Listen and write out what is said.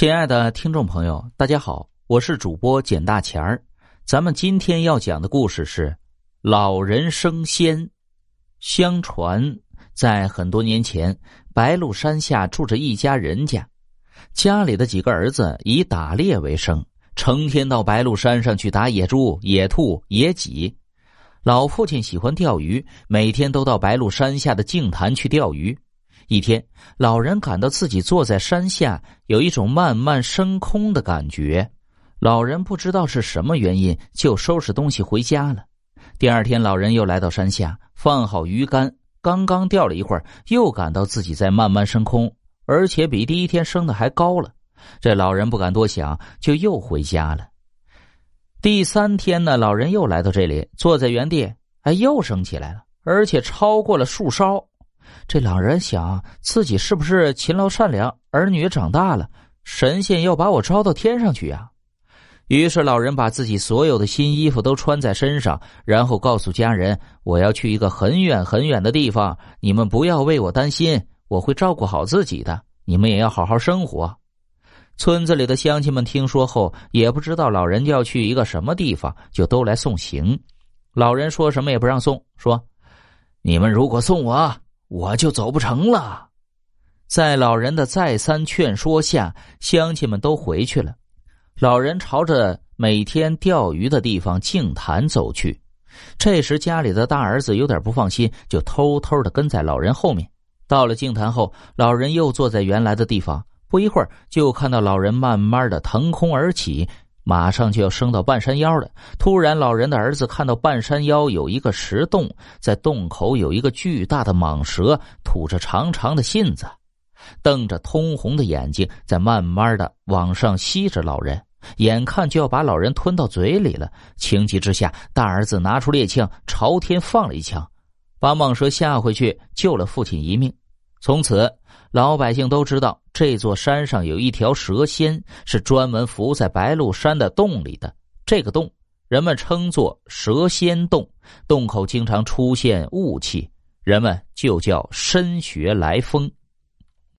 亲爱的听众朋友，大家好，我是主播简大钱儿。咱们今天要讲的故事是老人升仙。相传在很多年前，白鹿山下住着一家人家，家里的几个儿子以打猎为生，成天到白鹿山上去打野猪、野兔、野麂。老父亲喜欢钓鱼，每天都到白鹿山下的净潭去钓鱼。一天，老人感到自己坐在山下有一种慢慢升空的感觉。老人不知道是什么原因，就收拾东西回家了。第二天，老人又来到山下，放好鱼竿，刚刚钓了一会儿，又感到自己在慢慢升空，而且比第一天升的还高了。这老人不敢多想，就又回家了。第三天呢，老人又来到这里，坐在原地，又升起来了，而且超过了树梢。这老人想，自己是不是勤劳善良，儿女长大了，神仙要把我招到天上去啊？于是老人把自己所有的新衣服都穿在身上，然后告诉家人，我要去一个很远很远的地方，你们不要为我担心，我会照顾好自己的，你们也要好好生活。村子里的乡亲们听说后，也不知道老人要去一个什么地方，就都来送行。老人说什么也不让送，说，你们如果送我就走不成了。在老人的再三劝说下，乡亲们都回去了。老人朝着每天钓鱼的地方净潭走去。这时家里的大儿子有点不放心，就偷偷的跟在老人后面。到了净潭后，老人又坐在原来的地方，不一会儿就看到老人慢慢的腾空而起，马上就要升到半山腰了。突然，老人的儿子看到半山腰有一个石洞，在洞口有一个巨大的蟒蛇，吐着长长的信子，瞪着通红的眼睛，在慢慢的往上吸着老人，眼看就要把老人吞到嘴里了。情急之下，大儿子拿出猎枪朝天放了一枪，把蟒蛇吓回去，救了父亲一命。从此，老百姓都知道这座山上有一条蛇仙，是专门伏在白鹿山的洞里的。这个洞人们称作蛇仙洞，洞口经常出现雾气，人们就叫“深穴来风”。